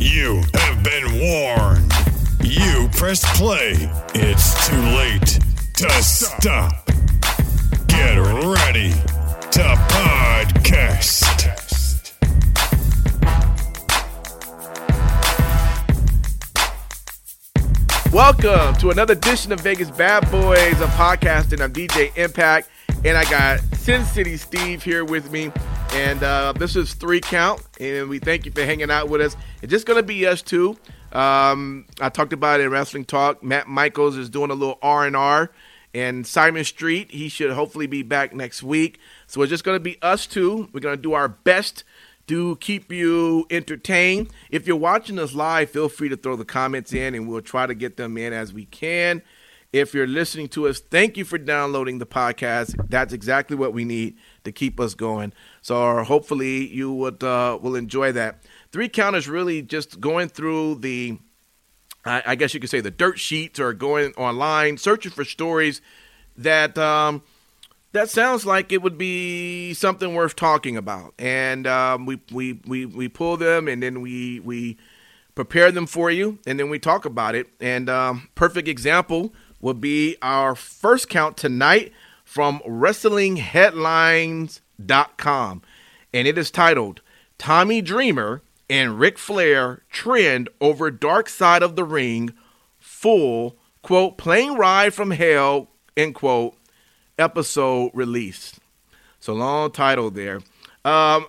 You have been warned. You pressed play. It's too late to stop. Get ready to podcast. Welcome to another edition of Vegas Bad Boys, a podcast, and I'm DJ Impact, and I got Sin City Steve here with me, and this is 3 Count, and we thank you for hanging out with us. It's just going to be us two. I talked about it in Wrestling Talk. Matt Michaels is doing a little R&R, and Simon Street, he should hopefully be back next week. So it's just going to be us two. We're going to do our best to keep you entertained. If you're watching us live, feel free to throw the comments in, and we'll try to get them in as we can. If you're listening to us, thank you for downloading the podcast. That's exactly what we need to keep us going. So hopefully you will enjoy that. 3 Count is really just going through the, I guess you could say, the dirt sheets, or going online, searching for stories that that sounds like it would be something worth talking about, and we pull them, and then we prepare them for you, and then we talk about it. And perfect example would be our first count tonight from WrestlingHeadlines.com, and it is titled "Tommy Dreamer and Ric Flair Trend Over Dark Side of the Ring," full quote "Plane Ride From Hell" end quote. Episode released. So long title there. I'm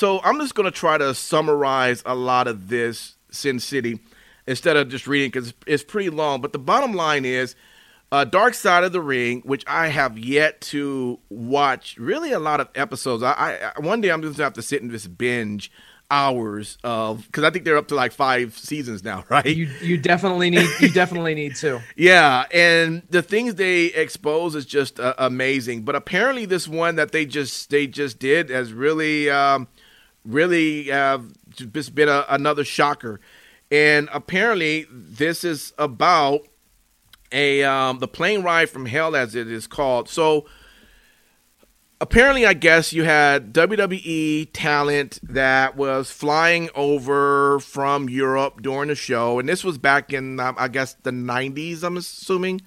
just gonna try to summarize a lot of this, Sin City, instead of just reading, because it's pretty long. But the bottom line is, Dark Side of the Ring, which I have yet to watch really a lot of episodes. I one day I'm just gonna have to sit and just binge hours of, because I think they're up to like 5 seasons now, right? You definitely need to. Yeah, and the things they expose is just amazing. But apparently, this one that they just did has really, really just been another shocker. And apparently, this is about the plane ride from hell, as it is called. So. Apparently, I guess you had WWE talent that was flying over from Europe during the show. And this was back in, I guess, the 90s, I'm assuming.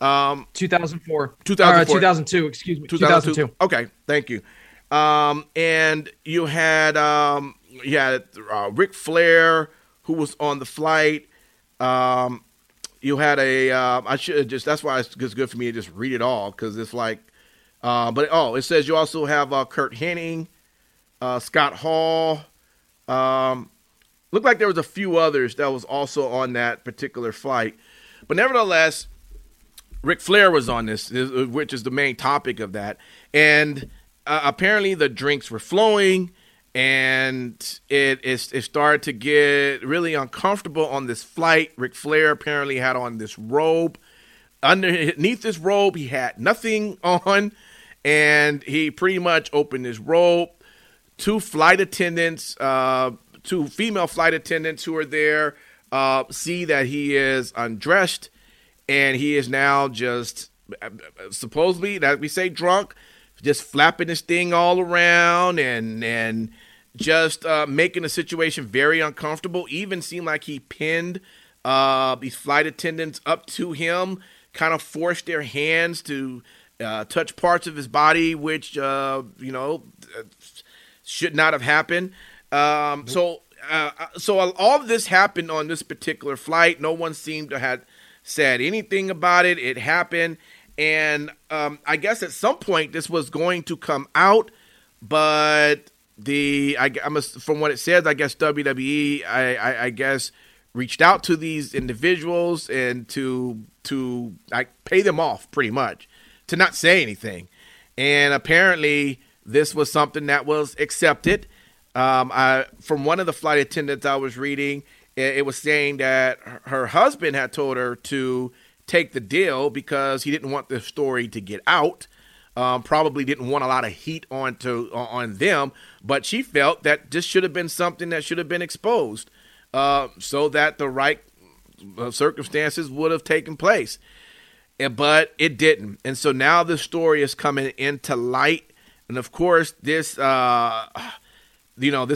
2002, excuse me. 2002. Okay, thank you. And you had Ric Flair, who was on the flight. You had that's why it's good for me to just read it all, because it's like, it says you also have Curt Hennig, Scott Hall. Looked like there was a few others that was also on that particular flight. But nevertheless, Ric Flair was on this, which is the main topic of that. And apparently the drinks were flowing, and it started to get really uncomfortable on this flight. Ric Flair apparently had on this robe. Underneath this robe, he had nothing on. And he pretty much opened his robe. Two female flight attendants who were there see that he is undressed, and he is now just supposedly, as we say, drunk, just flapping this thing all around and just making the situation very uncomfortable. Even seemed like he pinned these flight attendants up to him, kind of forced their hands to touch parts of his body, which, should not have happened. So all of this happened on this particular flight. No one seemed to have said anything about it. It happened. And I guess at some point this was going to come out, but from what it says, I guess WWE, I guess, reached out to these individuals and to pay them off pretty much to not say anything. And apparently this was something that was accepted. From one of the flight attendants I was reading, It was saying that her husband had told her to take the deal because he didn't want the story to get out. Probably didn't want a lot of heat on them, but she felt that this should have been something that should have been exposed so that the right circumstances would have taken place. But it didn't. And so now the story is coming into light. And of course, this, this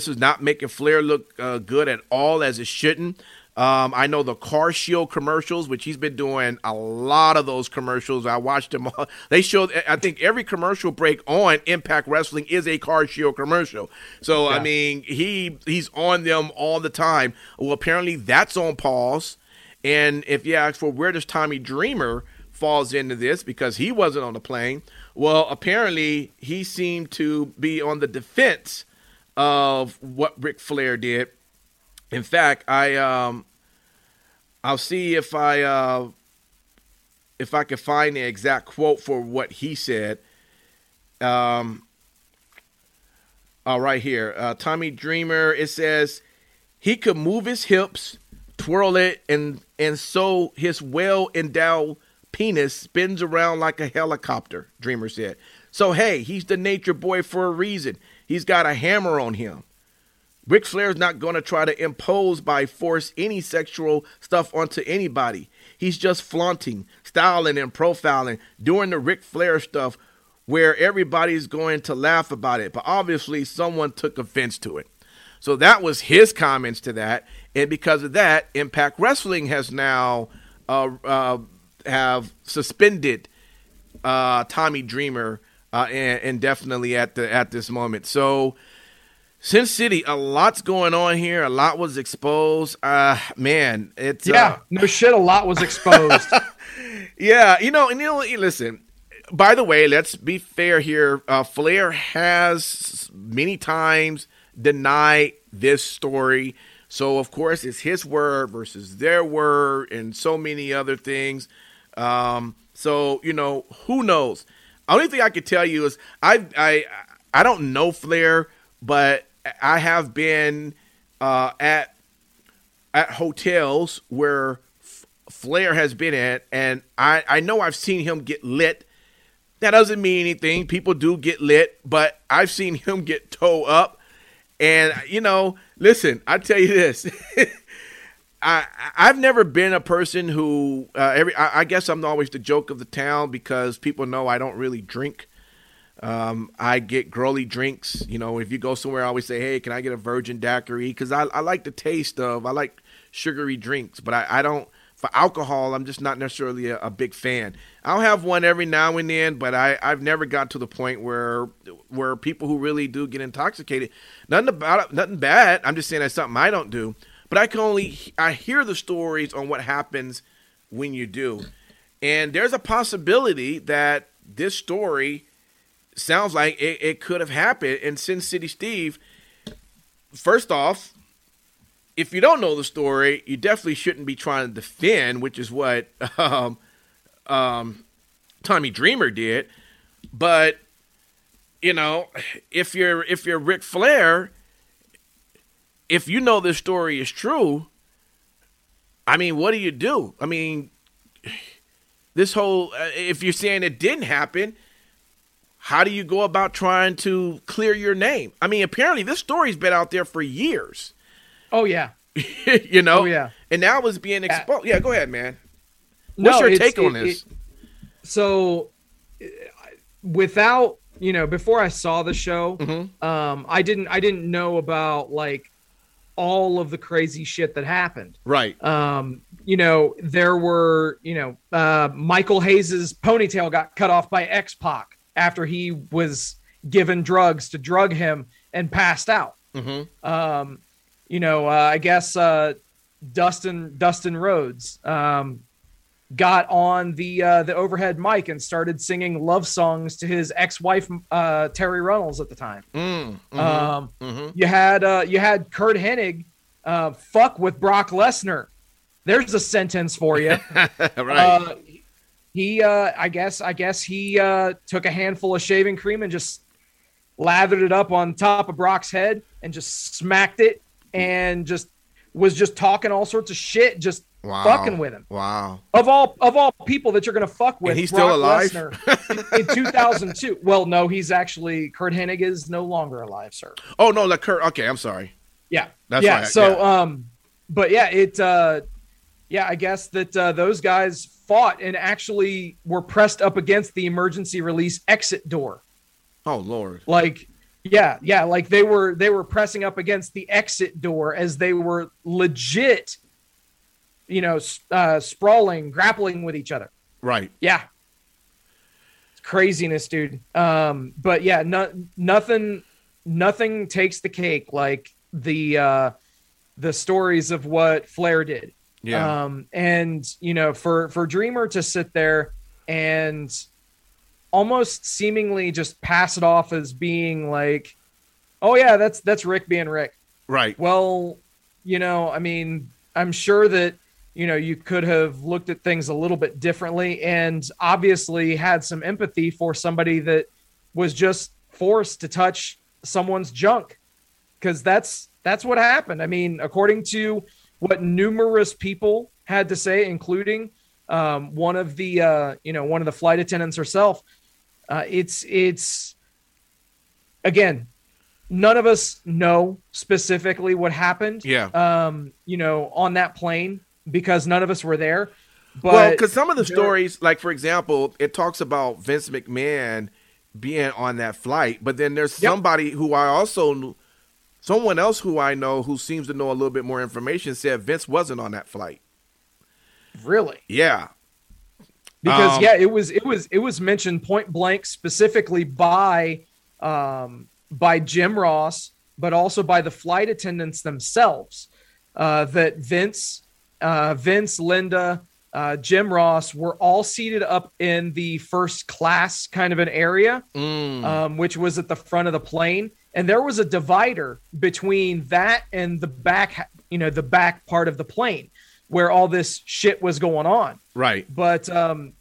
is not making Flair look good at all, as it shouldn't. I know the Car Shield commercials, which he's been doing a lot of those commercials. I watched them all. They showed, I think, every commercial break on Impact Wrestling is a Car Shield commercial. So, yeah. I mean, he's on them all the time. Well, apparently that's on pause. And if you ask for where does Tommy Dreamer falls into this, because he wasn't on the plane, well, apparently he seemed to be on the defense of what Ric Flair did. In fact, I'll see if I can find the exact quote for what he said. Right here. Tommy Dreamer, it says, he could move his hips, twirl it, and so his well-endowed penis spins around like a helicopter, Dreamer said. So, hey, he's the nature boy for a reason. He's got a hammer on him. Ric Flair's not going to try to impose by force any sexual stuff onto anybody. He's just flaunting, styling, and profiling, doing the Ric Flair stuff where everybody's going to laugh about it. But obviously someone took offense to it. So that was his comments to that. And because of that, Impact Wrestling has now have suspended Tommy Dreamer indefinitely at this moment. So, Sin City, a lot's going on here. A lot was exposed. Man, it's... no shit, a lot was exposed. Yeah, listen, by the way, let's be fair here. Flair has many times denied this story. So, of course, it's his word versus their word and so many other things. Who knows? Only thing I could tell you is I don't know Flair, but I have been at hotels where Flair has been at, and I know I've seen him get lit. That doesn't mean anything. People do get lit, but I've seen him get toe up. And, listen, I tell you this. I've never been a person who I guess I'm always the joke of the town because people know I don't really drink. I get girly drinks. If you go somewhere, I always say, hey, can I get a virgin daiquiri? Because I like the taste of, I like sugary drinks, but I don't, for alcohol, I'm just not necessarily a big fan. I'll have one every now and then, but I've never got to the point where people who really do get intoxicated, nothing bad. I'm just saying that's something I don't do, but I hear the stories on what happens when you do. And there's a possibility that this story sounds like it could have happened. And Sin City Steve, first off, if you don't know the story, you definitely shouldn't be trying to defend, which is what Tommy Dreamer did. But, if you're Ric Flair, if you know this story is true, I mean, what do you do? I mean, this whole, if you're saying it didn't happen, how do you go about trying to clear your name? I mean, apparently this story's been out there for years. Oh, yeah. Oh, yeah. And now it's being exposed. Yeah, go ahead, man. What's your take on this? Without, before I saw the show, mm-hmm. I didn't know about, like, all of the crazy shit that happened. Right. There were, Michael Hayes' ponytail got cut off by X-Pac after he was given drugs to drug him and passed out. Mm-hmm. I guess Dustin Rhodes got on the overhead mic and started singing love songs to his ex-wife Terry Runnels at the time. Mm-hmm. Mm-hmm. You had Curt Hennig fuck with Brock Lesnar. There's a sentence for you. Right. He took a handful of shaving cream and just lathered it up on top of Brock's head and just smacked it and just was just talking all sorts of shit, just fucking with him. Wow. Of all people that you're going to fuck with, and he's still alive? Lesnar in 2002. Well, no, he's actually, Curt Hennig is no longer alive, sir. Oh, no, like Curt. Okay, I'm sorry. Yeah. That's right. So, but yeah, I guess that those guys fought and actually were pressed up against the emergency release exit door. Oh, Lord. Like, yeah. Like they were pressing up against the exit door as they were legit, sprawling, grappling with each other. Right. Yeah. It's craziness, dude. But yeah, nothing takes the cake. Like the stories of what Flair did. Yeah. And for Dreamer to sit there and almost seemingly just pass it off as being like, oh yeah, that's Rick being Rick. Right. Well, I mean, I'm sure that, you could have looked at things a little bit differently and obviously had some empathy for somebody that was just forced to touch someone's junk. 'Cause that's what happened. I mean, according to what numerous people had to say, including one of the flight attendants herself. It's again, none of us know specifically what happened. Yeah. On that plane because none of us were there. But because some of the stories, like for example, it talks about Vince McMahon being on that flight, but then there's somebody who I also knew. Someone else who I know who seems to know a little bit more information said Vince wasn't on that flight. Really? Yeah. Because it was mentioned point blank specifically by Jim Ross, but also by the flight attendants themselves, that Vince, Linda, Jim Ross were all seated up in the first class kind of an area, which was at the front of the plane. And there was a divider between that and the back part of the plane where all this shit was going on. Right. But,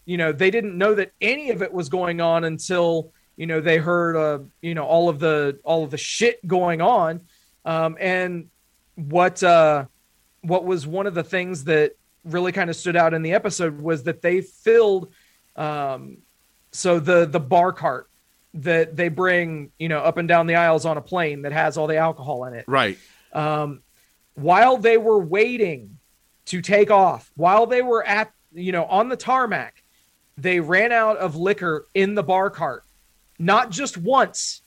they didn't know that any of it was going on until, they heard, all of the shit going on. And what was one of the things that really kind of stood out in the episode was that they filled, the bar cart that they bring, up and down the aisles on a plane that has all the alcohol in it. Right. While they were waiting to take off, while they were at, on the tarmac, they ran out of liquor in the bar cart. Not just once,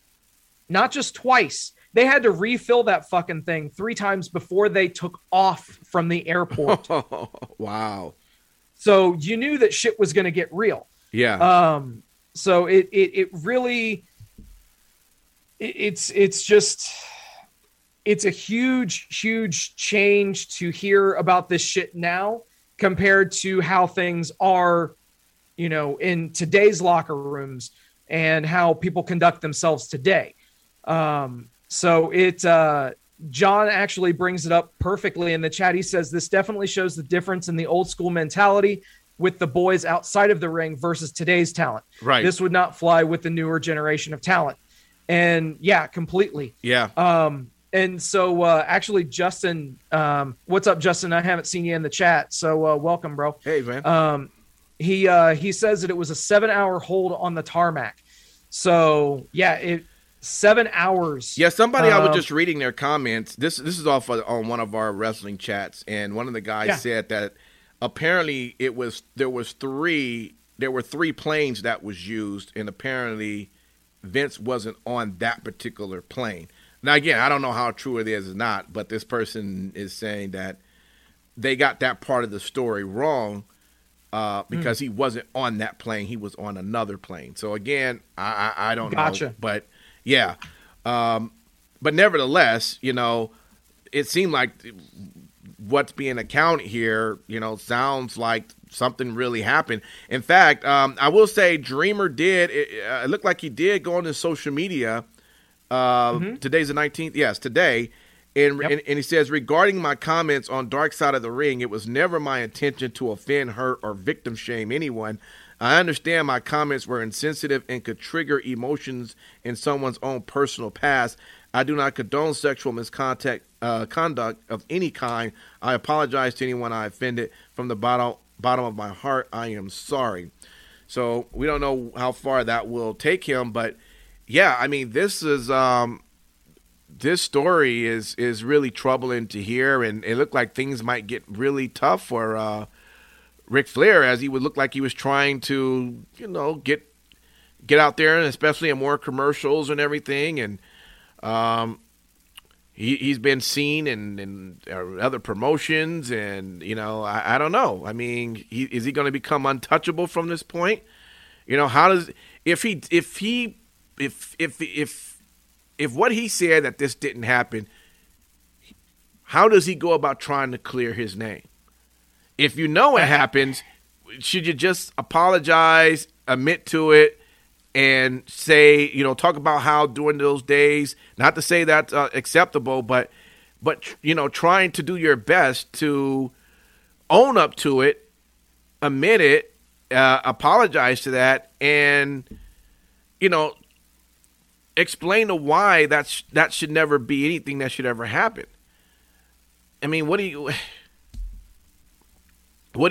not just twice. They had to refill that fucking thing 3 times before they took off from the airport. Wow. So you knew that shit was going to get real. Yeah. So it's a huge change to hear about this shit now compared to how things are, in today's locker rooms and how people conduct themselves today. So John actually brings it up perfectly in the chat. He says, this definitely shows the difference in the old school mentality with the boys outside of the ring versus today's talent. Right. This would not fly with the newer generation of talent. And yeah, completely. Yeah. And so actually Justin, what's up, Justin? I haven't seen you in the chat. So welcome, bro. Hey, man. He says that it was a 7-hour hold on the tarmac. So yeah, 7 hours. Yeah. Somebody, I was just reading their comments. This is off on one of our wrestling chats. And one of the guys said that, apparently, there were three planes that was used, and apparently Vince wasn't on that particular plane. Now, again, I don't know how true it is or not, but this person is saying that they got that part of the story wrong because he wasn't on that plane. He was on another plane. So, again, I don't know. But, yeah. But nevertheless, it seemed like what's being accounted here, sounds like something really happened. In fact, I will say Dreamer did. It looked like he did go on his social media. Today's the 19th. Yes, today. And he says, regarding my comments on Dark Side of the Ring, it was never my intention to offend, hurt, or victim shame anyone. I understand my comments were insensitive and could trigger emotions in someone's own personal past. I do not condone sexual misconduct of any kind. I apologize to anyone I offended. From the bottom of my heart, I am sorry. So we don't know how far that will take him, but yeah, I mean, this is this story is really troubling to hear, and it looked like things might get really tough for Ric Flair, as he would look like he was trying to, you know, get out there, and especially in more commercials and everything, and he's been seen in other promotions, and, you know, I don't know. I mean, is he going to become untouchable from this point? You know, how does if what he said that this didn't happen, how does he go about trying to clear his name? If you know it happens, should you just apologize, admit to it, and say, you know, talk about how during those days, not to say that's acceptable, but you know, trying to do your best to own up to it, admit it, apologize to that, and, you know, explain to why that should never be anything that should ever happen. I mean, what do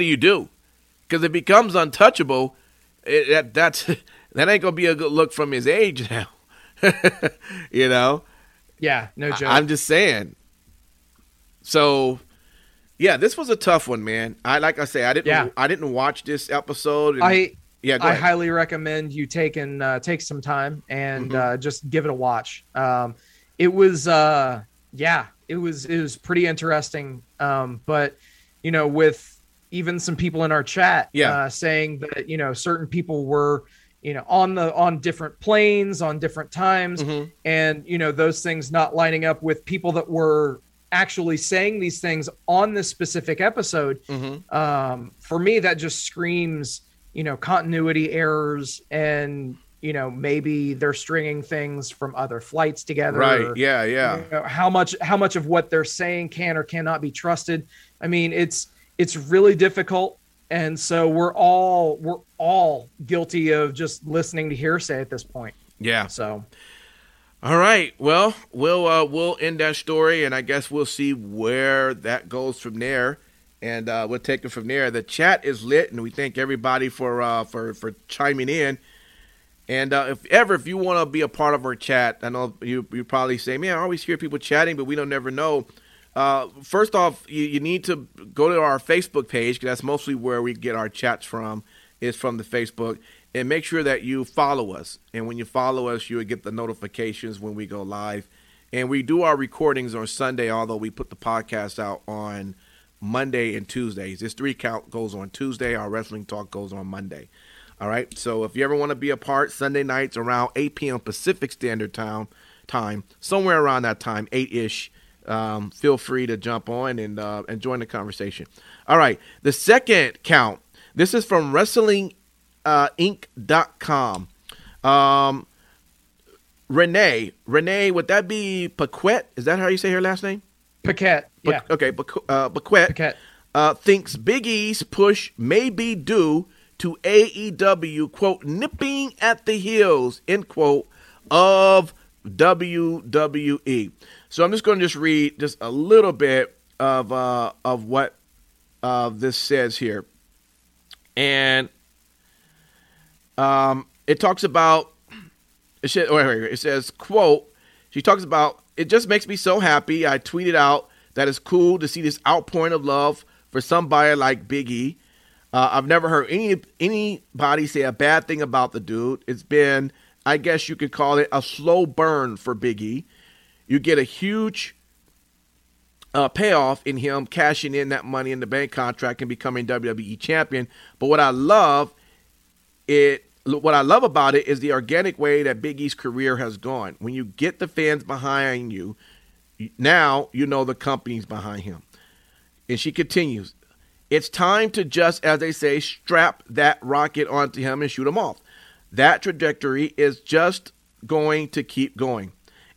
you do? Because it becomes untouchable. That ain't going to be a good look from his age now. You know? Yeah, no joke. I'm just saying. So, yeah, this was a tough one, man. I didn't watch this episode. And, I highly recommend you take some time and just give it a watch. It was pretty interesting. But, you know, with even some people in our chat saying that, you know, certain people were – you know, on different planes, on different times, and, you know, those things not lining up with people that were actually saying these things on this specific episode. For me, that just screams, you know, continuity errors, and, you know, maybe they're stringing things from other flights together. Right. Or, yeah. You know, how much of what they're saying can or cannot be trusted. I mean, it's really difficult. And so we're all guilty of just listening to hearsay at this point. Yeah. So, all right. Well, we'll end that story, and I guess we'll see where that goes from there, and we'll take it from there. The chat is lit, and we thank everybody for chiming in. And if you want to be a part of our chat, I know you probably say, man, I always hear people chatting, but we don't never know. First off, you need to go to our Facebook page, because that's mostly where we get our chats from, is from the Facebook, and make sure that you follow us. And when you follow us, you will get the notifications when we go live. And we do our recordings on Sunday, although we put the podcast out on Monday and Tuesdays. This 3 Count goes on Tuesday. Our wrestling talk goes on Monday. All right. So if you ever want to be a part, Sunday nights around 8 p.m. Pacific Standard Time, somewhere around that time, 8-ish. Feel free to jump on and join the conversation. All right. The second count. This is from WrestlingInc.com. Renee, would that be Paquette? Is that how you say her last name? Paquette. Yeah. Okay. Paquette. Thinks Big E's push may be due to AEW, quote, nipping at the heels, end quote, of WWE. So I'm just going to read just a little bit of what this says here, and it talks about it says, quote, she talks about, it just makes me so happy. I tweeted out that it's cool to see this outpouring of love for somebody like Big E. I've never heard anybody say a bad thing about the dude. It's been, I guess you could call it, a slow burn for Big E. You get a huge payoff in him cashing in that Money in the Bank contract and becoming WWE champion. But what I love about it is the organic way that Big E's career has gone. When you get the fans behind you, now you know the company's behind him. And she continues, it's time to just, as they say, strap that rocket onto him and shoot him off. That trajectory is just going to keep going.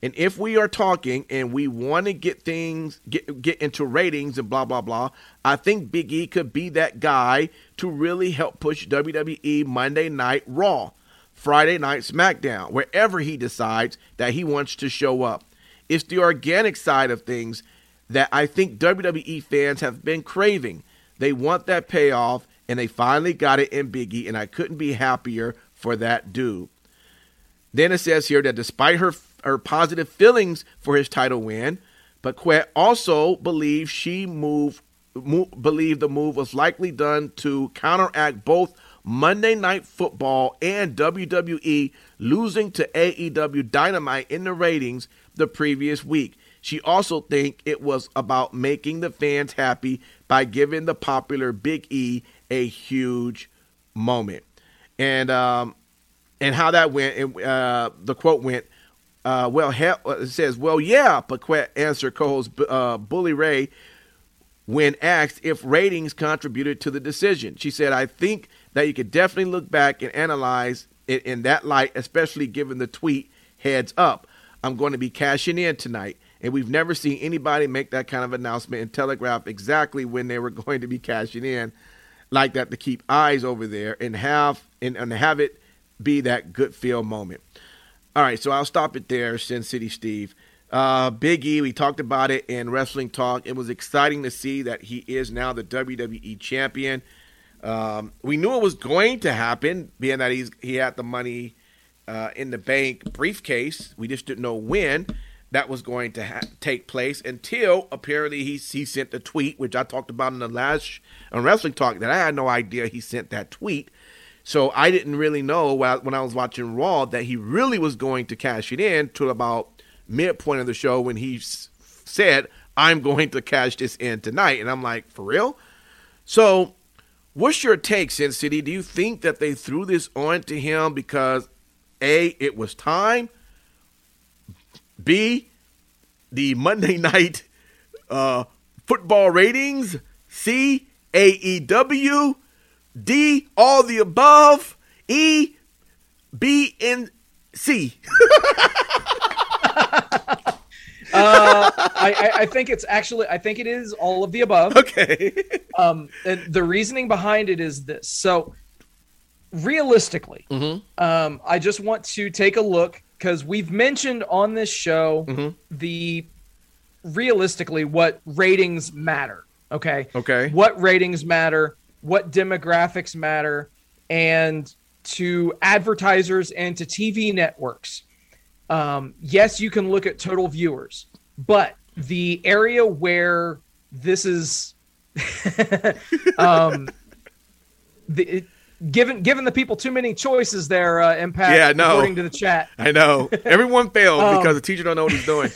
And if we are talking and we want to get into ratings and blah, blah, blah, I think Big E could be that guy to really help push WWE Monday Night Raw, Friday Night SmackDown, wherever he decides that he wants to show up. It's the organic side of things that I think WWE fans have been craving. They want that payoff, and they finally got it in Big E, and I couldn't be happier for that dude. Then it says here that despite her positive feelings for his title win, Paquette also believed believed the move was likely done to counteract both Monday Night Football and WWE losing to AEW Dynamite in the ratings the previous week. She also think it was about making the fans happy by giving the popular Big E a huge moment. And how that went, the quote went, it says, well, yeah, Paquette answered co-host Bully Ray when asked if ratings contributed to the decision. She said, I think that you could definitely look back and analyze it in that light, especially given the tweet, heads up, I'm going to be cashing in tonight. And we've never seen anybody make that kind of announcement and telegraph exactly when they were going to be cashing in like that, to keep eyes over there and have it be that good feel moment. All right, so I'll stop it there, Sin City Steve. Big E, we talked about it in Wrestling Talk. It was exciting to see that he is now the WWE champion. We knew it was going to happen, being that he had the money in the bank briefcase. We just didn't know when that was going to take place, until apparently he sent the tweet, which I talked about in the last Wrestling Talk, that I had no idea he sent that tweet. So I didn't really know when I was watching Raw that he really was going to cash it in, till about midpoint of the show when he said, I'm going to cash this in tonight. And I'm like, for real? So what's your take, Sin City? Do you think that they threw this on to him because, A, it was time, B, the Monday Night Football ratings, C, AEW, D, all the above, E, B, and C? I think it's actually, I think it is all of the above. Okay. And the reasoning behind it is this. So realistically, I just want to take a look, because we've mentioned on this show realistically what ratings matter. Okay. Okay. What ratings matter, what demographics matter, and to advertisers and to TV networks. Yes, you can look at total viewers, but the area where this is given the people too many choices there, Impact, yeah, no. According to the chat. I know. Everyone failed because the teacher don't know what he's doing.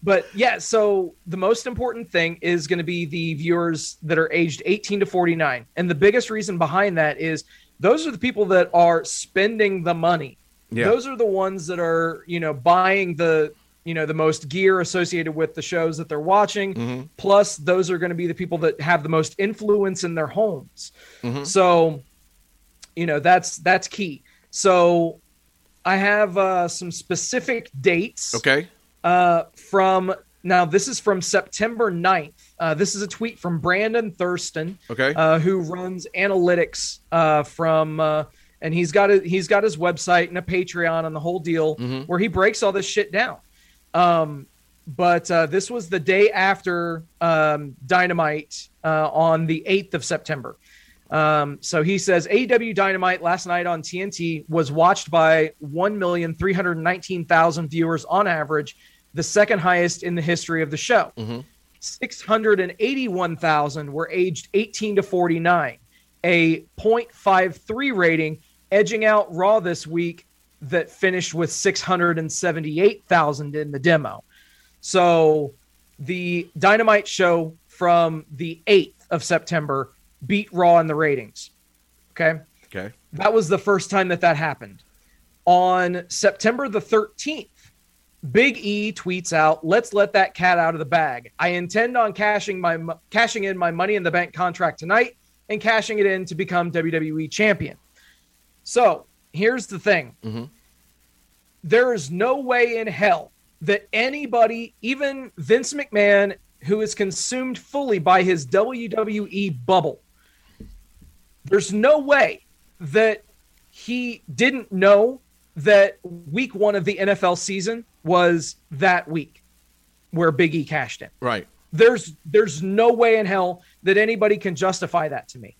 But yeah, so the most important thing is going to be the viewers that are aged 18 to 49. And the biggest reason behind that is those are the people that are spending the money. Yeah. Those are the ones that are, buying the, the most gear associated with the shows that they're watching. Mm-hmm. Plus, those are going to be the people that have the most influence in their homes. Mm-hmm. So, that's key. So I have some specific dates. Okay. This is from September 9th. This is a tweet from Brandon Thurston, who runs analytics and he's got his website and a Patreon and the whole deal, where he breaks all this shit down. But this was the day after Dynamite on the 8th of September. So he says, AEW Dynamite last night on TNT was watched by 1,319,000 viewers on average, the second highest in the history of the show. 681,000 were aged 18 to 49, a 0.53 rating, edging out Raw this week that finished with 678,000 in the demo. So the Dynamite show from the 8th of September beat Raw in the ratings. Okay. Okay. That was the first time that happened. On September the 13th, Big E tweets out, "Let's let that cat out of the bag. I intend on cashing in my Money in the Bank contract tonight and cashing it in to become WWE champion." So here's the thing. There is no way in hell that anybody, even Vince McMahon, who is consumed fully by his WWE bubble, there's no way that he didn't know that week one of the NFL season was that week where Big E cashed in. Right. There's no way in hell that anybody can justify that to me.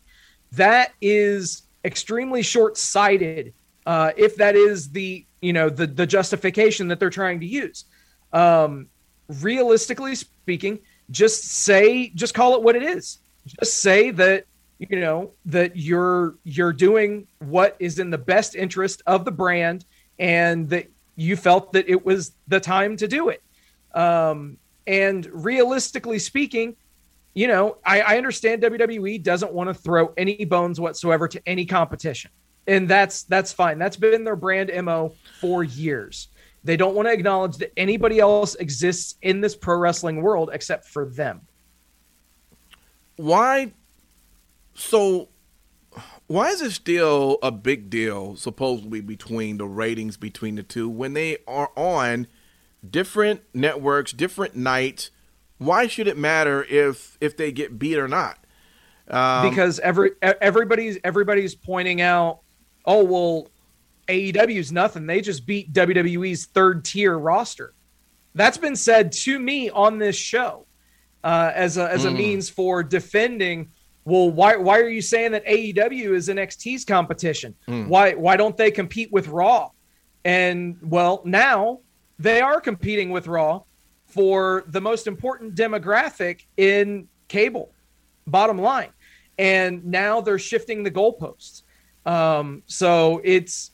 That is extremely short-sighted, if that is the justification that they're trying to use. Realistically speaking, just call it what it is. Just say that, that you're doing what is in the best interest of the brand and that you felt that it was the time to do it. And realistically speaking, I understand WWE doesn't want to throw any bones whatsoever to any competition. And that's fine. That's been their brand MO for years. They don't want to acknowledge that anybody else exists in this pro wrestling world except for them. Why is it still a big deal, supposedly, between the ratings between the two when they are on different networks, different nights? Why should it matter if they get beat or not? Because everybody's pointing out, oh, well, AEW's nothing. They just beat WWE's third-tier roster. That's been said to me on this show as a means for defending. Well, why are you saying that AEW is NXT's competition? Mm. Why don't they compete with Raw? And, well, now they are competing with Raw for the most important demographic in cable, bottom line. And now they're shifting the goalposts. So it's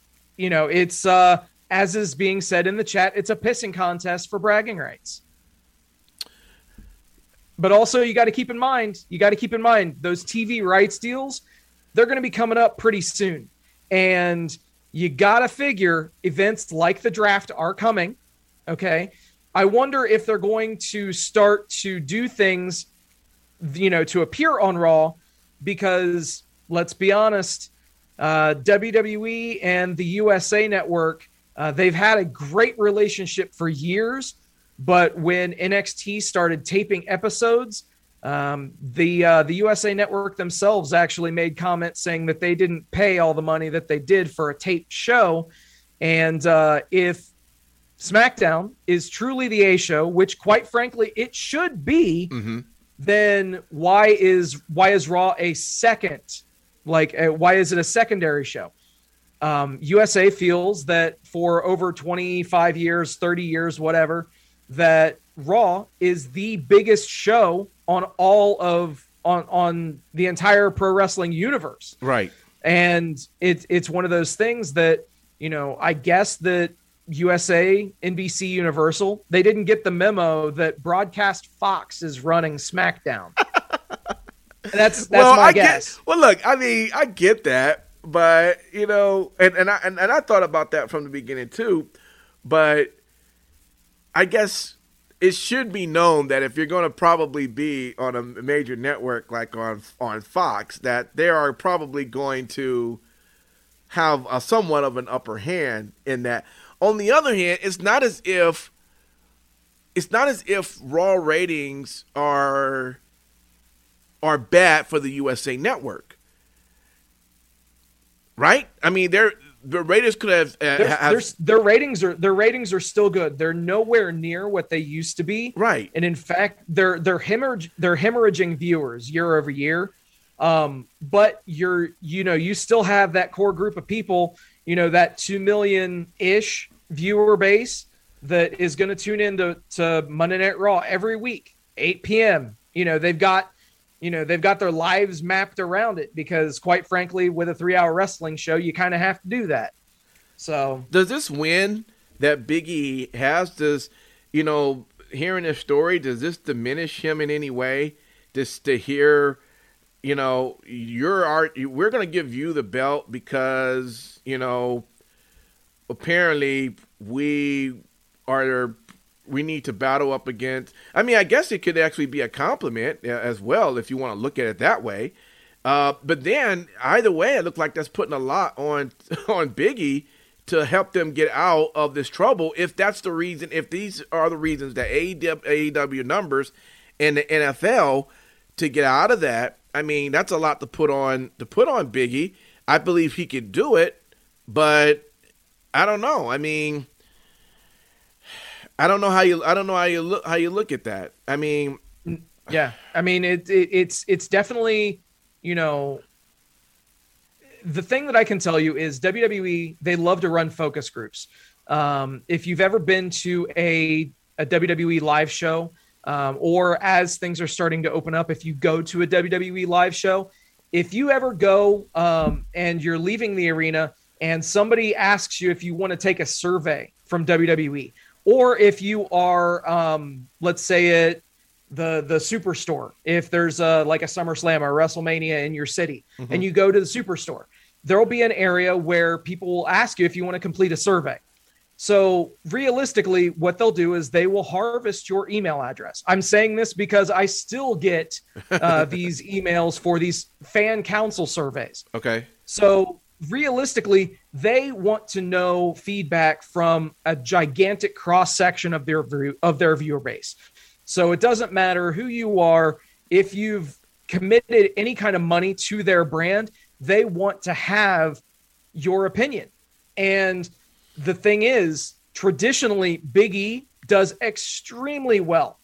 as is being said in the chat, it's a pissing contest for bragging rights. But also, you got to keep in mind those TV rights deals, they're going to be coming up pretty soon. And you got to figure events like the draft are coming. Okay. I wonder if they're going to start to do things, to appear on Raw, because let's be honest, WWE and the USA Network, they've had a great relationship for years. But when NXT started taping episodes, the USA Network themselves actually made comments saying that they didn't pay all the money that they did for a taped show. And if SmackDown is truly the A show, which quite frankly it should be, then why is Raw a second? Why is it a secondary show? USA feels that for over 25 years, 30 years, whatever, that Raw is the biggest show on the entire pro wrestling universe. Right. And it's one of those things that, I guess that USA, NBC, Universal, they didn't get the memo that Broadcast Fox is running SmackDown. That's my guess. I get that, but I thought about that from the beginning too, but I guess it should be known that if you're going to probably be on a major network like on Fox, that they are probably going to have a somewhat of an upper hand in that. On the other hand, it's not as if Raw ratings are bad for the USA Network, right? I mean, the ratings could have their ratings are still good. They're nowhere near what they used to be, right? And in fact, they're hemorrhaging viewers year over year. But you still have that core group of people, that 2 million-ish viewer base that is going to tune in to Monday Night Raw every week, 8 p.m. They've got their lives mapped around it because, quite frankly, with a 3-hour wrestling show, you kind of have to do that. So does this win that Big E has, hearing his story, does this diminish him in any way? Just to hear, we're going to give you the belt because, apparently we need to battle up against. I mean, I guess it could actually be a compliment as well if you want to look at it that way. But then, either way, it looked like that's putting a lot on Big E to help them get out of this trouble. If that's the reason, if these are the reasons that AEW numbers and the NFL to get out of that, I mean, that's a lot to put on Big E. I believe he could do it, but I don't know. I mean, I don't know how you. I don't know how you look at that. I mean, yeah. I mean, it's definitely, you know, the thing that I can tell you is WWE, they love to run focus groups. If you've ever been to a WWE live show, or as things are starting to open up, if you go to a WWE live show, if you ever go and you're leaving the arena and somebody asks you if you want to take a survey from WWE, or if you are, let's say at the Superstore, if there's like a SummerSlam or WrestleMania in your city, mm-hmm. and you go to the Superstore, there'll be an area where people will ask you if you want to complete a survey. So realistically, what they'll do is they will harvest your email address. I'm saying this because I still get these emails for these fan council surveys. Okay. So realistically, they want to know feedback from a gigantic cross section of their viewer base. So it doesn't matter who you are. If you've committed any kind of money to their brand, they want to have your opinion. And the thing is, traditionally, Big E does extremely well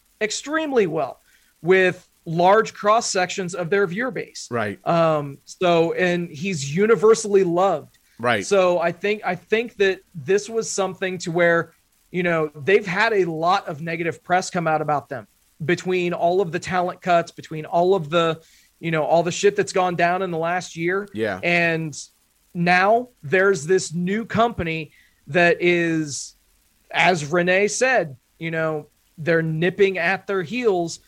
with large cross sections of their viewer base. Right. So, and he's universally loved. Right. So I think that this was something to where, you know, they've had a lot of negative press come out about them between all of the talent cuts, between all of the, you know, all the shit that's gone down in the last year. Yeah. And now there's this new company that is, as Renee said, you know, they're nipping at their heels.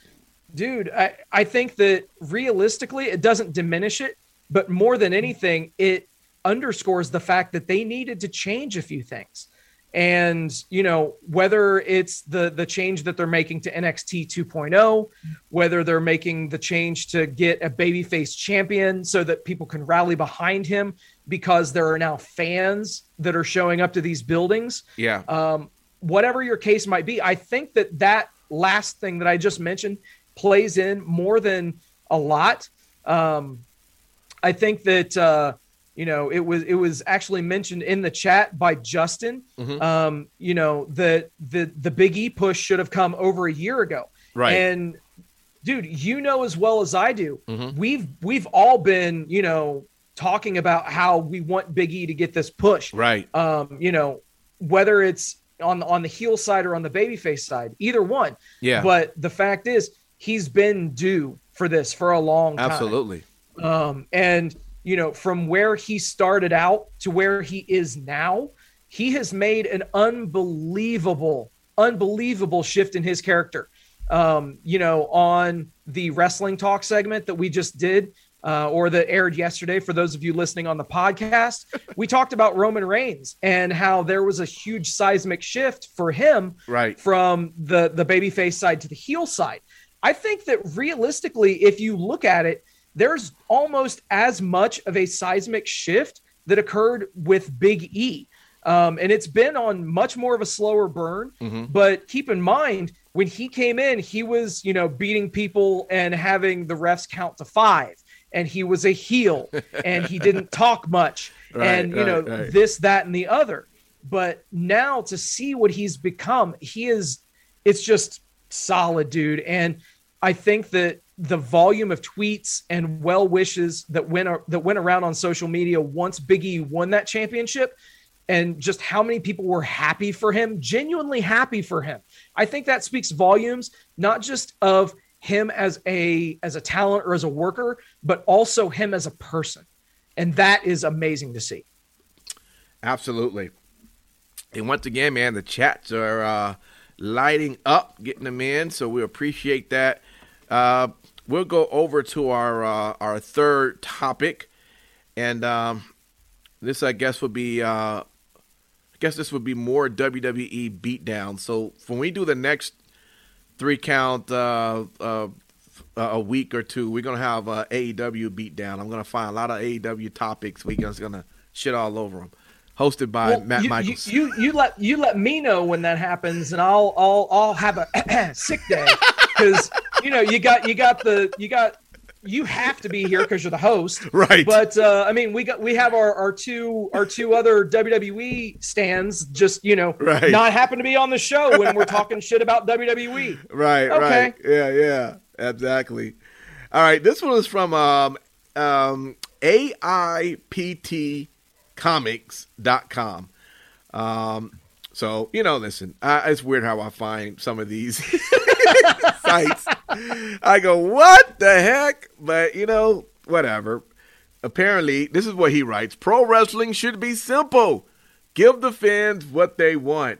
Dude, I think that realistically, it doesn't diminish it, but more than anything, it underscores the fact that they needed to change a few things. And, you know, whether it's the change that they're making to NXT 2.0, whether they're making the change to get a babyface champion so that people can rally behind him because there are now fans that are showing up to these buildings. Yeah. Whatever your case might be, I think that last thing that I just mentioned plays in more than a lot. I think that, you know, it was actually mentioned in the chat by Justin, mm-hmm. You know, that the Big E push should have come over a year ago. Right. And dude, you know, as well as I do, mm-hmm. we've all been, you know, talking about how we want Big E to get this push. Right. You know, whether it's on the heel side or on the babyface side, either one. Yeah. But the fact is he's been due for this for a long time. Absolutely. And, you know, from where he started out to where he is now, he has made an unbelievable shift in his character. You know, on the wrestling talk segment that we just did, or that aired yesterday, for those of you listening on the podcast, we talked about Roman Reigns and how there was a huge seismic shift for him, right, from the babyface side to the heel side. I think that realistically, if you look at it, there's almost as much of a seismic shift that occurred with Big E. And it's been on much more of a slower burn. Mm-hmm. But keep in mind, when he came in, he was, you know, beating people and having the refs count to 5. And he was a heel and he didn't talk much. Right, this, that, and the other. But now to see what he's become, it's just solid, dude. And I think that the volume of tweets and well wishes that went around on social media once Big E won that championship, and just how many people were happy for him, genuinely happy for him. I think that speaks volumes, not just of him as a talent or as a worker, but also him as a person. And that is amazing to see. Absolutely. And once again, man, the chats are lighting up, getting them in. So we appreciate that. We'll go over to our third topic, and this I guess this would be more WWE beatdown. So when we do the next 3 count a week or two, we're gonna have AEW beatdown. I'm gonna find a lot of AEW topics. We're just gonna shit all over them. Hosted by Matt Michaels. You let me know when that happens, and I'll have a sick day. Because you know, you got you have to be here because you're the host. Right. But I mean, we have our two other WWE stands just, you know, right, not happen to be on the show when we're talking shit about WWE. Right. Okay. Right. Yeah. Yeah. Exactly. All right. This one is from AIPTcomics.com. So, you know, listen, it's weird how I find some of these sites. I go, what the heck? But, you know, whatever. Apparently, this is what he writes. Pro wrestling should be simple. Give the fans what they want.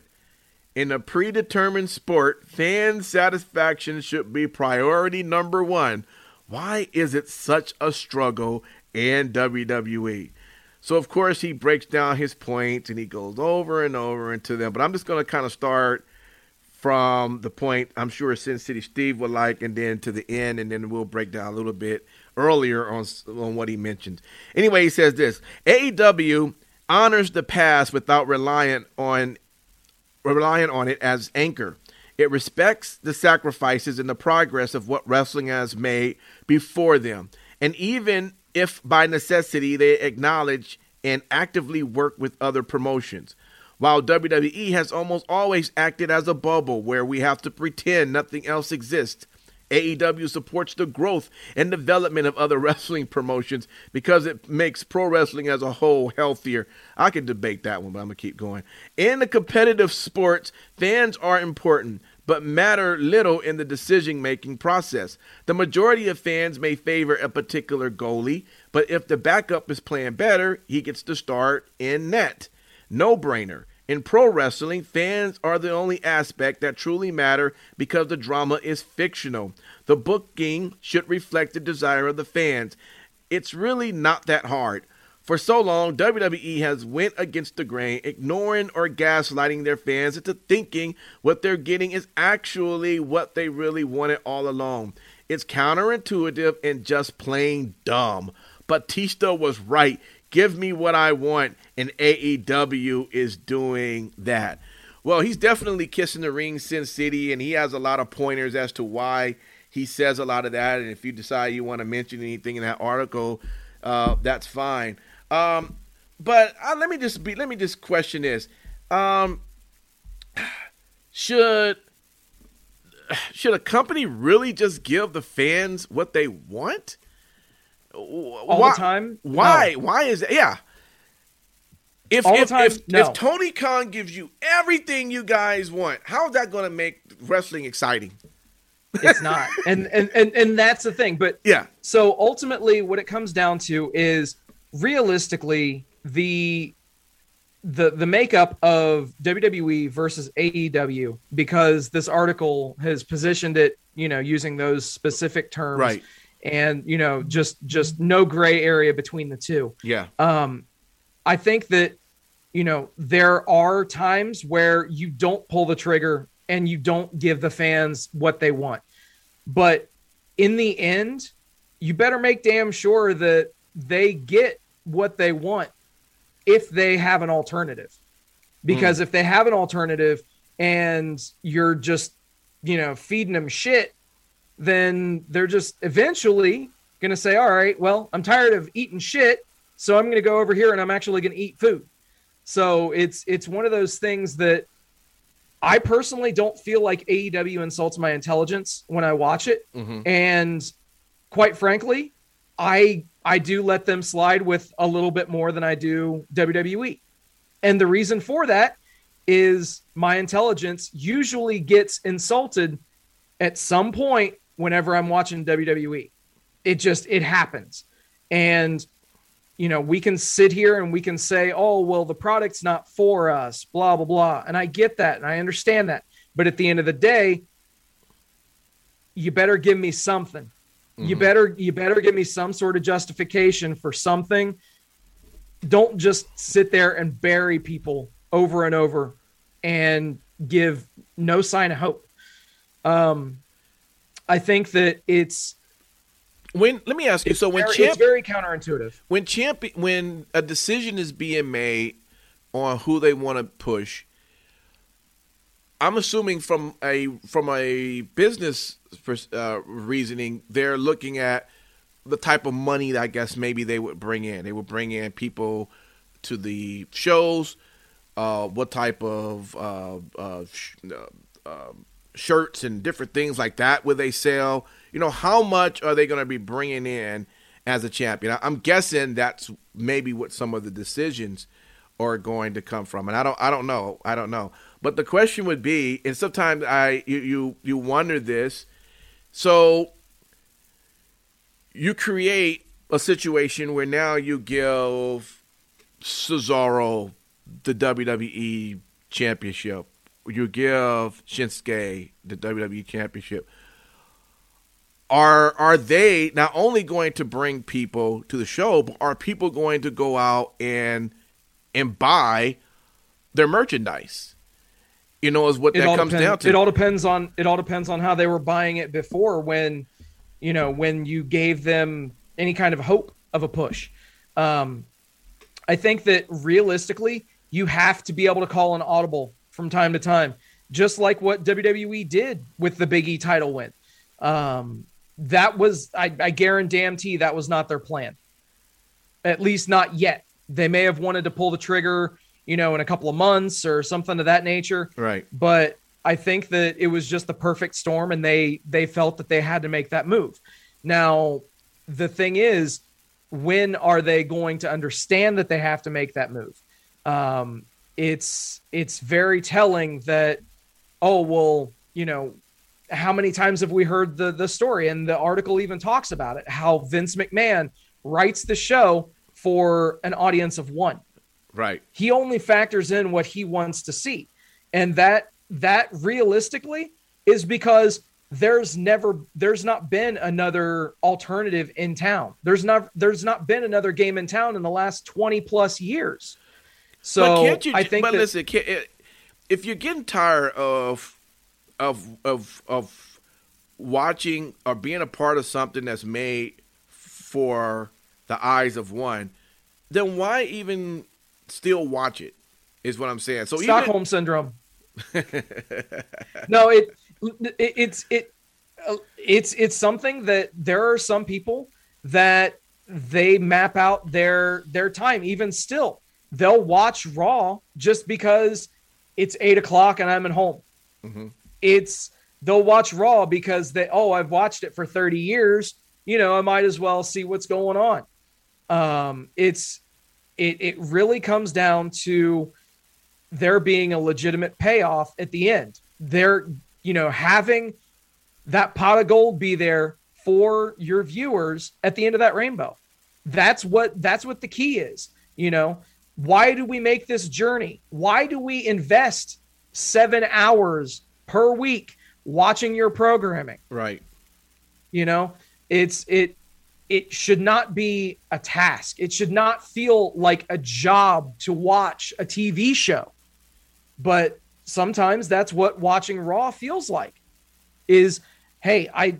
In a predetermined sport, fan satisfaction should be priority number one. Why is it such a struggle in WWE? So, of course, he breaks down his points, and he goes over and over into them. But I'm just going to kind of start from the point I'm sure Sin City Steve would like, and then to the end, and then we'll break down a little bit earlier on what he mentioned. Anyway, he says this. AEW honors the past without relying on it as anchor. It respects the sacrifices and the progress of what wrestling has made before them. And even if by necessity they acknowledge and actively work with other promotions, while WWE has almost always acted as a bubble where we have to pretend nothing else exists, AEW supports the growth and development of other wrestling promotions because it makes pro wrestling as a whole healthier. I could debate that one, but I'm going to keep going. In the competitive sports, fans are important, but matter little in the decision-making process. The majority of fans may favor a particular goalie, but if the backup is playing better, he gets to start in net. No-brainer. In pro wrestling, fans are the only aspect that truly matter because the drama is fictional. The booking should reflect the desire of the fans. It's really not that hard. For so long, WWE has went against the grain, ignoring or gaslighting their fans into thinking what they're getting is actually what they really wanted all along. It's counterintuitive and just plain dumb. Batista was right. Give me what I want, and AEW is doing that. Well, he's definitely kissing the ring, Sin City, and he has a lot of pointers as to why he says a lot of that. And if you decide you want to mention anything in that article, that's fine. But let me just question this: should a company really just give the fans what they want? All the time? Why? No. Why is that? Yeah. If Tony Khan gives you everything you guys want, how is that going to make wrestling exciting? It's not. and that's the thing. But yeah. So ultimately, what it comes down to is realistically the makeup of WWE versus AEW, because this article has positioned it, you know, using those specific terms. Right. And, you know, just no gray area between the two. Yeah. I think that, you know, there are times where you don't pull the trigger and you don't give the fans what they want. But in the end, you better make damn sure that they get what they want if they have an alternative. Because if they have an alternative and you're just, you know, feeding them shit, then they're just eventually going to say, all right, well, I'm tired of eating shit, so I'm going to go over here and I'm actually going to eat food. So it's one of those things that I personally don't feel like AEW insults my intelligence when I watch it. Mm-hmm. And quite frankly, I do let them slide with a little bit more than I do WWE. And the reason for that is my intelligence usually gets insulted at some point whenever I'm watching WWE. It happens. And, you know, we can sit here and we can say, oh, well, the product's not for us, blah, blah, blah. And I get that. And I understand that. But at the end of the day, you better give me something. Mm-hmm. You better give me some sort of justification for something. Don't just sit there and bury people over and over and give no sign of hope. I think that it's let me ask you. So it's very counterintuitive. When a decision is being made on who they want to push, I'm assuming from a business reasoning, they're looking at the type of money that I guess maybe they would bring in. They would bring in people to the shows, what type of shirts and different things like that would they sell. You know, how much are they going to be bringing in as a champion? I'm guessing that's maybe what some of the decisions are going to come from. And I don't know. But the question would be, and sometimes you wonder this. So you create a situation where now you give Cesaro the WWE championship. You give Shinsuke the WWE championship. Are they not only going to bring people to the show, but are people going to go out and buy their merchandise? You know, is what that comes down to. It all depends on how they were buying it before, when, you know, when you gave them any kind of hope of a push. I think that realistically, you have to be able to call an audible from time to time, just like what WWE did with the Big E title win. That was, I guarantee that was not their plan. At least not yet. They may have wanted to pull the trigger, you know, in a couple of months or something of that nature. Right. But I think that it was just the perfect storm, and they felt that they had to make that move. Now, the thing is, when are they going to understand that they have to make that move? It's very telling that, oh, well, you know, how many times have we heard the story? And the article even talks about it, how Vince McMahon writes the show for an audience of one. Right. He only factors in what he wants to see. And that realistically is because there's not been another alternative in town. There's not been another game in town in the last 20 plus years. So if you're getting tired of watching or being a part of something that's made for the eyes of one, then why even still watch it, is what I'm saying. So Stockholm syndrome. No, it's something that there are some people that they map out their time. Even still, they'll watch Raw just because it's 8 o'clock and I'm at home. Mm-hmm. They'll watch Raw because I've watched it for 30 years. You know, I might as well see what's going on. It really comes down to there being a legitimate payoff at the end. They're, you know, having that pot of gold be there for your viewers at the end of that rainbow. That's what the key is. You know, why do we make this journey? Why do we invest 7 hours per week watching your programming? Right. You know, it should not be a task. It should not feel like a job to watch a TV show. But sometimes that's what watching Raw feels like, is, hey,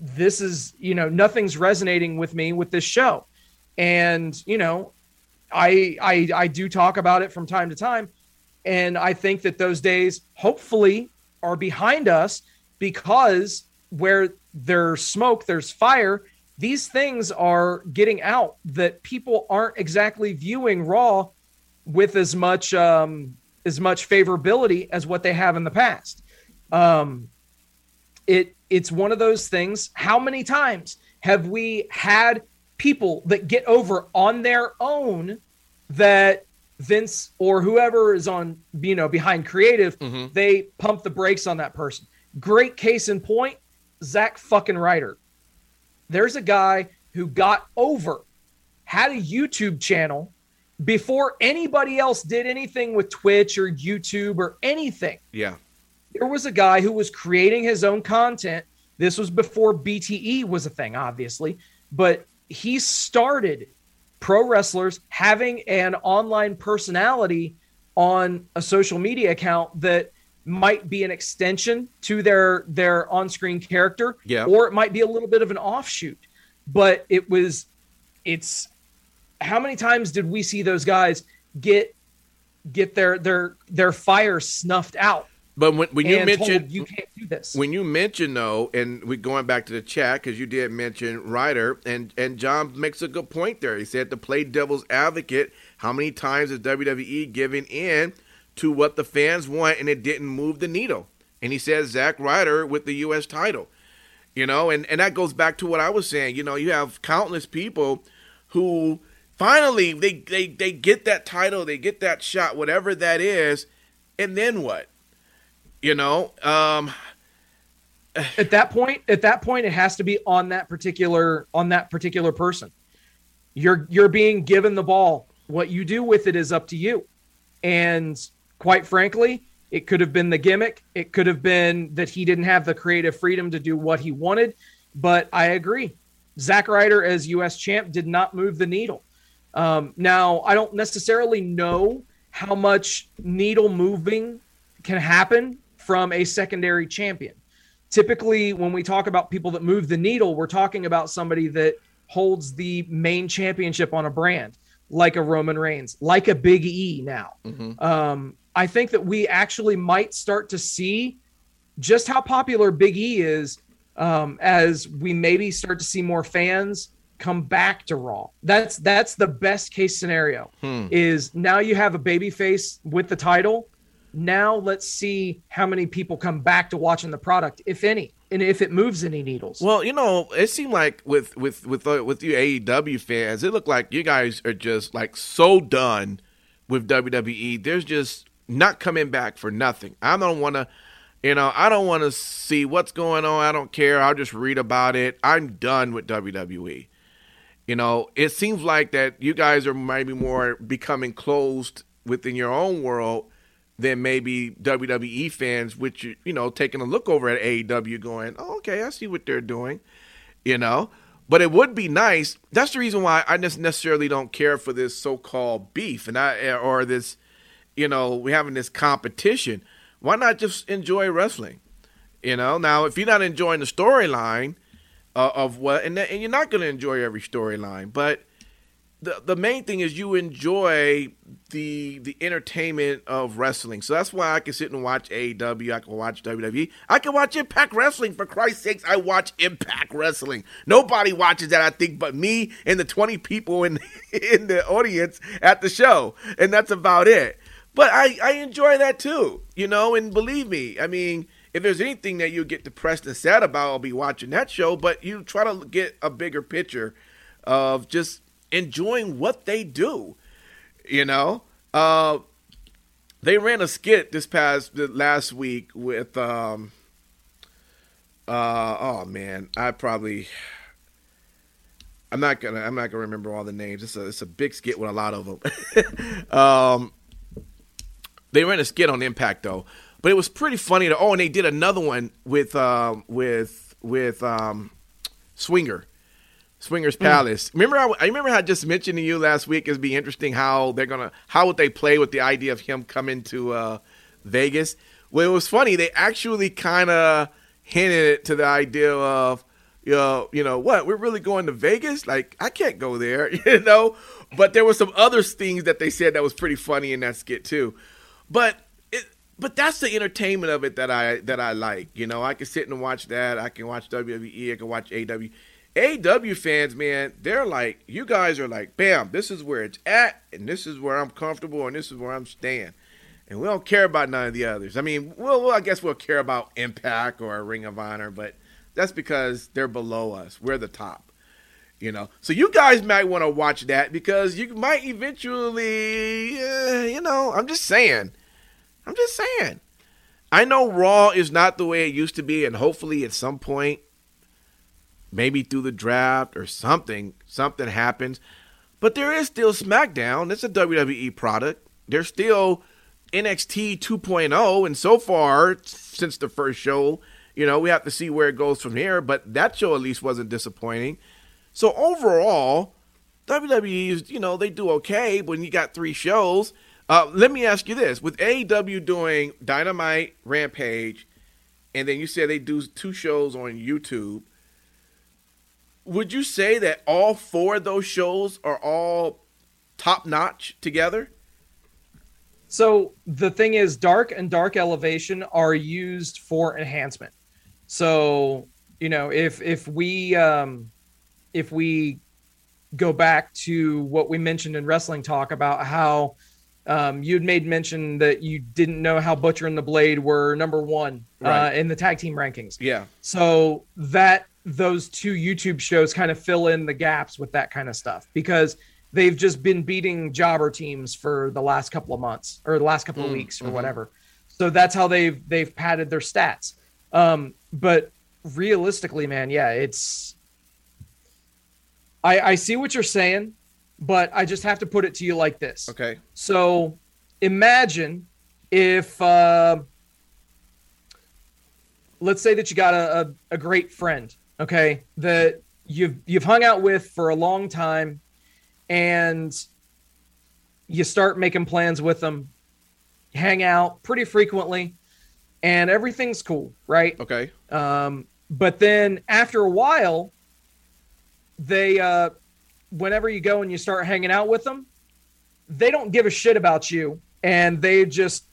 this is, you know, nothing's resonating with me with this show. And, you know, I do talk about it from time to time. And I think that those days hopefully are behind us, because where there's smoke, there's fire. These things are getting out that people aren't exactly viewing Raw with as much favorability as what they have in the past. It's one of those things. How many times have we had people that get over on their own that Vince or whoever is on, you know, behind creative, mm-hmm. They pump the brakes on that person. Great case in point, Zack fucking Ryder. There's a guy who got over, had a YouTube channel before anybody else did anything with Twitch or YouTube or anything. Yeah. There was a guy who was creating his own content. This was before BTE was a thing, obviously, but he started pro wrestlers having an online personality on a social media account that might be an extension to their on-screen character, yeah. Or it might be a little bit of an offshoot. But it's how many times did we see those guys get their fire snuffed out But when you mentioned you can't do this, when you mentioned though, and we're going back to the chat because you did mention Ryder, and John makes a good point there. He said to play devil's advocate, how many times is WWE giving in to what the fans want and it didn't move the needle? And he says Zack Ryder with the U.S. title, you know, and that goes back to what I was saying. You know, you have countless people who finally they get that title, they get that shot, whatever that is, and then what? You know, at that point, it has to be on that particular person. You're being given the ball. What you do with it is up to you. And quite frankly, it could have been the gimmick. It could have been that he didn't have the creative freedom to do what he wanted. But I agree. Zack Ryder as U.S. champ did not move the needle. Now, I don't necessarily know how much needle moving can happen from a secondary champion. Typically, when we talk about people that move the needle, we're talking about somebody that holds the main championship on a brand, like a Roman Reigns, like a Big E now. Mm-hmm. I think that we actually might start to see just how popular Big E is as we maybe start to see more fans come back to Raw. That's the best case scenario, is now you have a babyface with the title. Now let's see how many people come back to watching the product, if any, and if it moves any needles. Well, you know, it seemed like with you AEW fans, it looked like you guys are just like so done with WWE. There's just not coming back for nothing. I don't want to see what's going on. I don't care. I'll just read about it. I'm done with WWE. You know, it seems like that you guys are maybe more becoming closed within your own world than maybe WWE fans, which, you know, taking a look over at AEW going, oh, okay, I see what they're doing, you know. But it would be nice. That's the reason why I just necessarily don't care for this so-called beef or this, you know, we're having this competition. Why not just enjoy wrestling, you know? Now, if you're not enjoying the storyline of what, and you're not going to enjoy every storyline, but the main thing is you enjoy the entertainment of wrestling. So that's why I can sit and watch AEW. I can watch WWE. I can watch Impact Wrestling. For Christ's sakes, I watch Impact Wrestling. Nobody watches that, I think, but me and the 20 people in the audience at the show. And that's about it. But I enjoy that too, you know, and believe me, I mean, if there's anything that you get depressed and sad about, I'll be watching that show. But you try to get a bigger picture of just enjoying what they do, you know. They ran a skit last week with I'm not gonna remember all the names. It's a big skit with a lot of them. They ran a skit on Impact though, but it was pretty funny. And they did another one with Swingers Palace. Remember, I remember how I just mentioned to you last week. It'd be interesting how would they play with the idea of him coming to Vegas. Well, it was funny. They actually kind of hinted to the idea of, you know what, we're really going to Vegas? Like, I can't go there, you know. But there were some other things that they said that was pretty funny in that skit too. But that's the entertainment of it that I like. You know, I can sit and watch that. I can watch WWE. I can watch AEW. AEW fans, man, they're like, you guys are like, bam, this is where it's at, and this is where I'm comfortable, and this is where I'm staying. And we don't care about none of the others. I mean, I guess we'll care about Impact or Ring of Honor, but that's because they're below us. We're the top, you know. So you guys might want to watch that because you might eventually, you know, I'm just saying. I know Raw is not the way it used to be, and hopefully at some point, maybe through the draft or something happens. But there is still SmackDown. It's a WWE product. There's still NXT 2.0. And so far, since the first show, you know, we have to see where it goes from here. But that show at least wasn't disappointing. So overall, WWE is, you know, they do okay when you got three shows. Let me ask you this. With AEW doing Dynamite, Rampage, and then you said they do two shows on YouTube, would you say that all four of those shows are all top-notch together? So the thing is, dark and dark elevation are used for enhancement. So, you know, if we go back to what we mentioned in wrestling talk about how you'd made mention that you didn't know how Butcher and the Blade were number one in the tag team rankings. Yeah. So that those two YouTube shows kind of fill in the gaps with that kind of stuff, because they've just been beating jobber teams for the last couple of months or the last couple of weeks or whatever. So that's how they've padded their stats. But realistically, man, yeah, it's, I see what you're saying, but I just have to put it to you like this. Okay. So imagine if, let's say that you got a great friend, okay, that you've hung out with for a long time, and you start making plans with them, hang out pretty frequently, and everything's cool, right? Okay. But then after a while, they, whenever you go and you start hanging out with them, they don't give a shit about you, and they just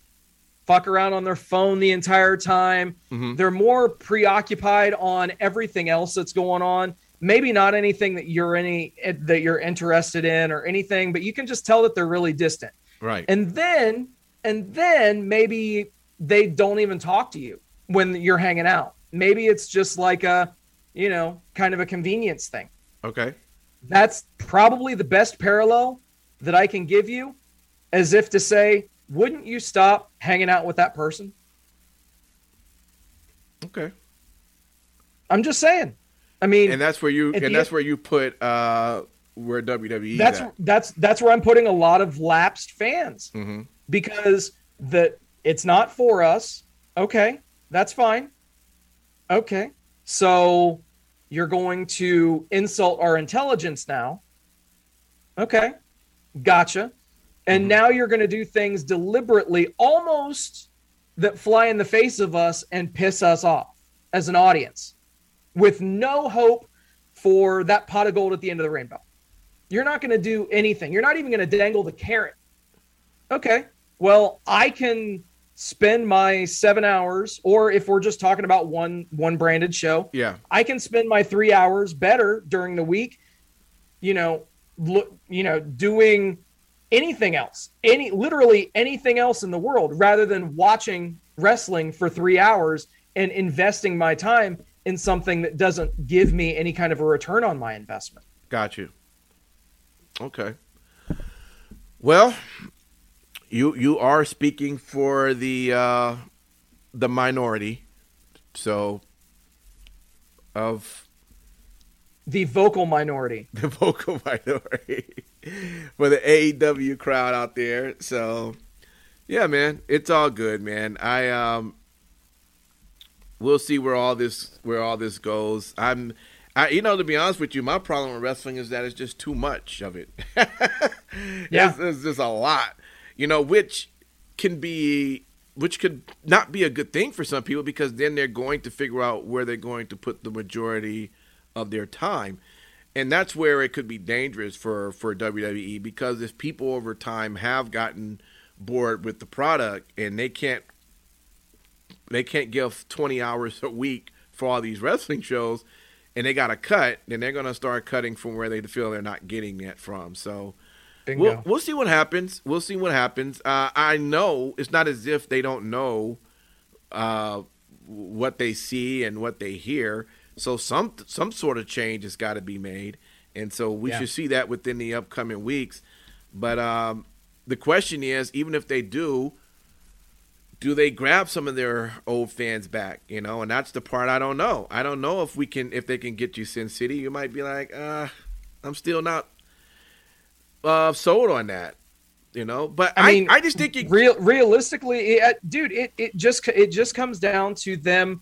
fuck around on their phone the entire time. Mm-hmm. They're more preoccupied on everything else that's going on. Maybe not anything that you're interested in or anything, but you can just tell that they're really distant. Right. And then maybe they don't even talk to you when you're hanging out. Maybe it's just like a, you know, kind of a convenience thing. Okay. That's probably the best parallel that I can give you, as if to say, wouldn't you stop hanging out with that person? Okay. I'm just saying. I mean, and that's where you put where WWE. That's where I'm putting a lot of lapsed fans, because that it's not for us. Okay, that's fine. Okay, so you're going to insult our intelligence now. Okay, gotcha. And now you're going to do things deliberately, almost that fly in the face of us and piss us off as an audience, with no hope for that pot of gold at the end of the rainbow. You're not going to do anything. You're not even going to dangle the carrot. Okay, well, I can spend my 7 hours, or if we're just talking about one branded show, yeah, I can spend my 3 hours better during the week, doing anything else, literally anything else in the world, rather than watching wrestling for 3 hours and investing my time in something that doesn't give me any kind of a return on my investment. Got you. Okay. Well, you are speaking for the minority, so of the vocal minority for the AEW crowd out there. So yeah, man, it's all good, man. I we'll see where all this goes. To be honest with you, my problem with wrestling is that it's just too much of it. Yeah, it's just a lot, which could not be a good thing for some people, because then they're going to figure out where they're going to put the majority of their time, and that's where it could be dangerous for WWE, because if people over time have gotten bored with the product and they can't give 20 hours a week for all these wrestling shows, and they got to cut, then they're going to start cutting from where they feel they're not getting that from. So we'll see what happens. We'll see what happens. I know it's not as if they don't know what they see and what they hear. So some sort of change has got to be made. And so we should see that within the upcoming weeks. But the question is, even if they do they grab some of their old fans back, And that's the part I don't know. I don't know if they can get you Sin City. You might be like, I'm still not sold on that, But I just think realistically, dude, it just comes down to them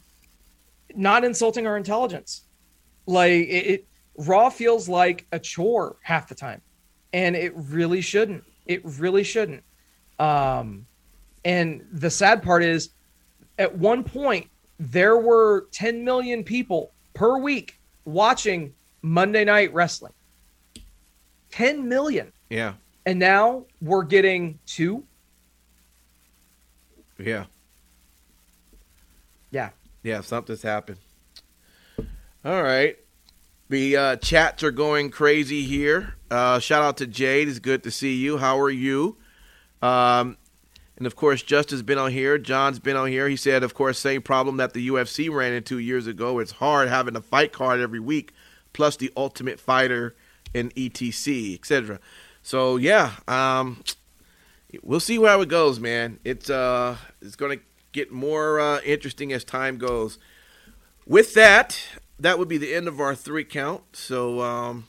not insulting our intelligence. Like Raw feels like a chore half the time, and it really shouldn't. It really shouldn't. And the sad part is, at one point, there were 10 million people per week watching Monday Night Wrestling. 10 million. Yeah. And now we're getting 2, Yeah, something's happened. All right. The chats are going crazy here. Shout out to Jade. It's good to see you. How are you? And, of course, Justin's been on here. John's been on here. He said, of course, same problem that the UFC ran into years ago. It's hard having a fight card every week, plus the Ultimate Fighter and ETC, etc. So, yeah, we'll see how it goes, man. It's going to get more interesting as time goes. With that, that would be the end of our 3 count. So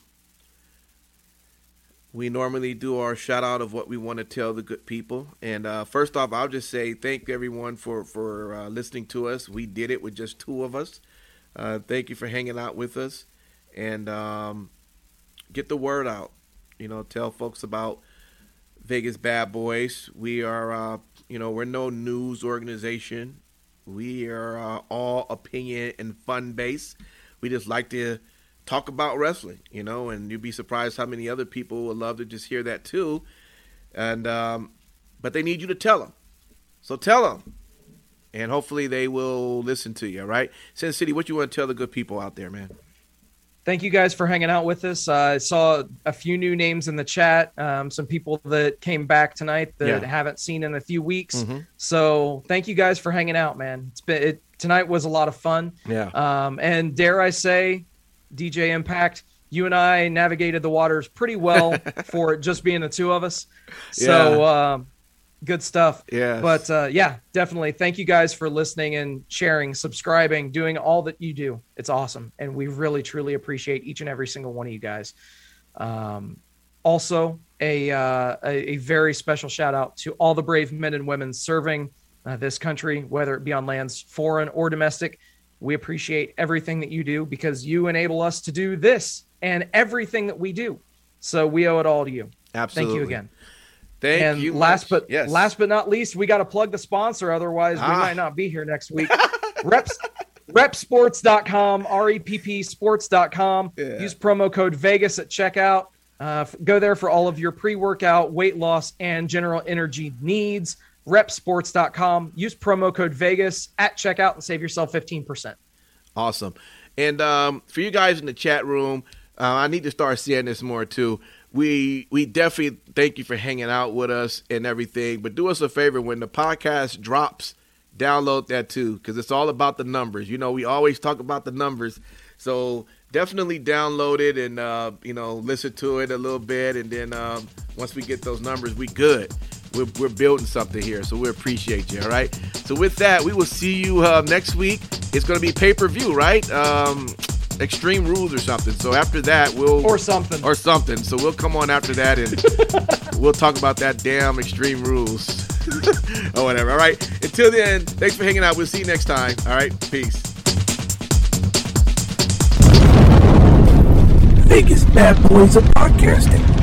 we normally do our shout out of what we want to tell the good people. And first off, I'll just say thank everyone for listening to us. We did it with just two of us. Thank you for hanging out with us. And get the word out. You know, tell folks about Vegas Bad Boys. We are, we're no news organization. We are all opinion and fun based. We just like to talk about wrestling, and you'd be surprised how many other people would love to just hear that too. And but they need you to tell them. So tell them. And hopefully they will listen to you, all right? Sin City, what you want to tell the good people out there, man? Thank you guys for hanging out with us. I saw a few new names in the chat, some people that came back tonight that haven't seen in a few weeks. Mm-hmm. So thank you guys for hanging out, man. Tonight was a lot of fun. Yeah. And dare I say, DJ Impact, you and I navigated the waters pretty well for just being the two of us. So good stuff. Yes. But definitely. Thank you guys for listening and sharing, subscribing, doing all that you do. It's awesome. And we really, truly appreciate each and every single one of you guys. Also, a very special shout out to all the brave men and women serving this country, whether it be on lands foreign or domestic. We appreciate everything that you do because you enable us to do this and everything that we do. So we owe it all to you. Absolutely. Thank you again. Thank you. Last but not least, we got to plug the sponsor. Otherwise, we might not be here next week. Repsports.com, REPP sports.com. Yeah. Use promo code Vegas at checkout. Go there for all of your pre-workout, weight loss, and general energy needs. Repsports.com. Use promo code Vegas at checkout and save yourself 15%. Awesome. And for you guys in the chat room, I need to start seeing this more too. We definitely thank you for hanging out with us and everything, but do us a favor when the podcast drops, download that too, because it's all about the numbers. We always talk about the numbers, so definitely download it and listen to it a little bit, and then once we get those numbers, we good. We're building something here, so we appreciate you. All right. So with that, we will see you next week. It's going to be pay-per-view, right? Extreme Rules or something. So after that, we'll So we'll come on after that and we'll talk about that damn Extreme Rules or whatever. All right. Until then, thanks for hanging out. We'll see you next time. All right. Peace. Vegas Bad Boys of Podcasting.